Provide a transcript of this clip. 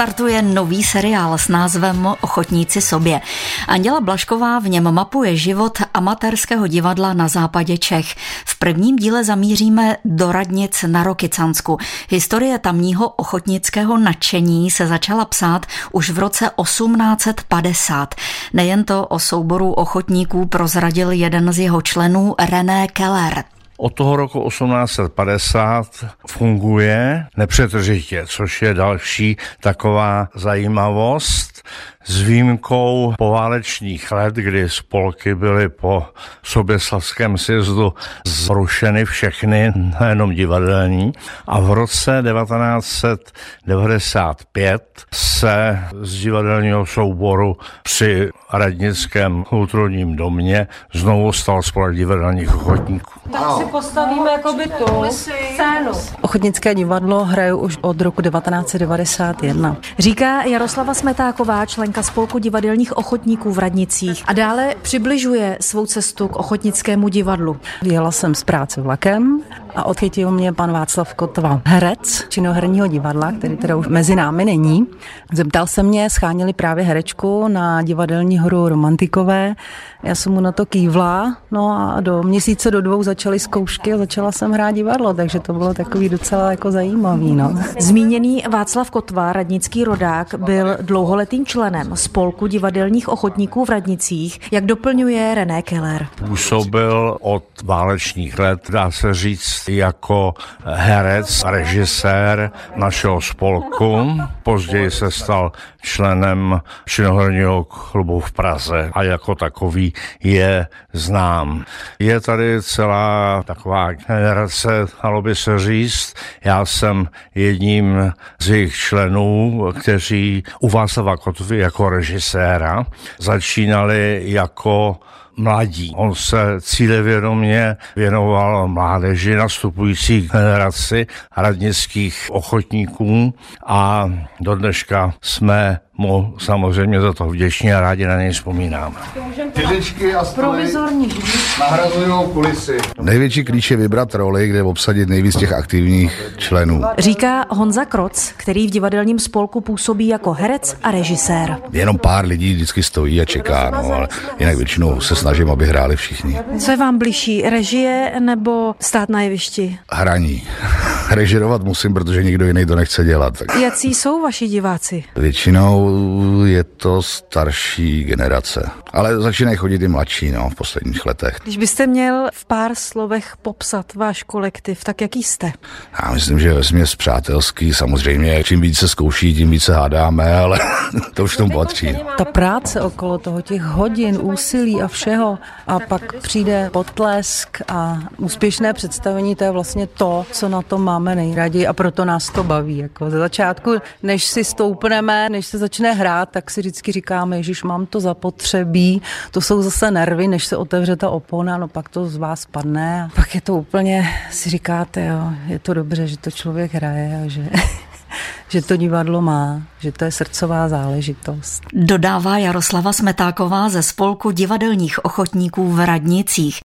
startuje nový seriál s názvem Ochotníci sobě. Anděla Blašková v něm mapuje život amatérského divadla na západě Čech. V prvním díle zamíříme do Radnic na Rokycansku. Historie tamního ochotnického nadšení se začala psát už v roce 1850. Nejen to o souboru ochotníků prozradil jeden z jeho členů René Keller. Od toho roku 1850 funguje nepřetržitě, což je další taková zajímavost. S výjimkou poválečných let, kdy spolky byly po Soběslavském sjezdu zrušeny všechny, nejenom divadelní. A v roce 1995 se z divadelního souboru při Radnickém kulturním domě znovu stal spolek divadelních ochotníků. Tak si postavíme jakoby tu scénu. Ochotnické divadlo hraje už od roku 1991. Říká Jaroslava Smetáková, členka spolku divadelních ochotníků v Radnicích, a dále přibližuje svou cestu k ochotnickému divadlu. Jela jsem z práce vlakem a odchytil mě pan Václav Kotva, herec Činoherního divadla, který teda už mezi námi není. Zeptal se mě, scháněli právě herečku na divadelní hru Romantikové. Já jsem mu na to kývla, no a do měsíce, do dvou začaly zkoušky a začala jsem hrát divadlo, takže to bylo takový docela jako zajímavý. No. Zmíněný Václav Kotva, radnický rodák, byl dlouholetým členem spolku divadelních ochotníků v Radnicích, jak doplňuje René Keller. Působil od válečných let, dá se říct, jako herec, režisér našeho spolku. Později se stal členem Činoherního klubu v Praze a jako takový je znám. Je tady celá taková generace, dalo by se říct. Já jsem jedním z jejich členů, kteří u Václava Kotvy jako režiséra začínali jako mladí. On se cílevědomě věnoval mládeži, nastupující generaci radnických ochotníků a do dneška jsme mu samozřejmě za to vděční a rádi na něj vzpomínáme. Židličky a stoly nahrazují kulisy. Největší klíč je vybrat roli, kde obsadit nejvíc těch aktivních členů. Říká Honza Kroc, který v divadelním spolku působí jako herec a režisér. Jenom pár lidí vždycky stojí a čeká, no, ale jinak většinou se snažím, aby hráli všichni. Co je vám bližší, režie nebo stát na jevišti? Hraní. Režirovat musím, protože nikdo jiný to nechce dělat. Tak. Jací jsou vaši diváci? Většinou je to starší generace, ale začínají chodit i mladší, no, v posledních letech. Když byste měl v pár slovech popsat váš kolektiv, tak jaký jste? Já myslím, že vesměs přátelský, samozřejmě. Čím víc se zkouší, tím víc se hádáme, ale to už tomu patří. Ta práce okolo toho, těch hodin, úsilí a všeho, a pak přijde potlesk a úspěšné představení, to je vlastně to, co na to máme nejraději, a proto nás to baví. Jako ze začátku, než si stoupneme, než se začne hrát, tak si vždycky říkáme, ježiš, mám to zapotřebí, to jsou zase nervy, než se otevře ta opona, no pak to z vás padne a pak je to úplně, si říkáte, jo, je to dobře, že to člověk hraje a že to divadlo má, že to je srdcová záležitost. Dodává Jaroslava Smetáková ze spolku divadelních ochotníků v Radnicích.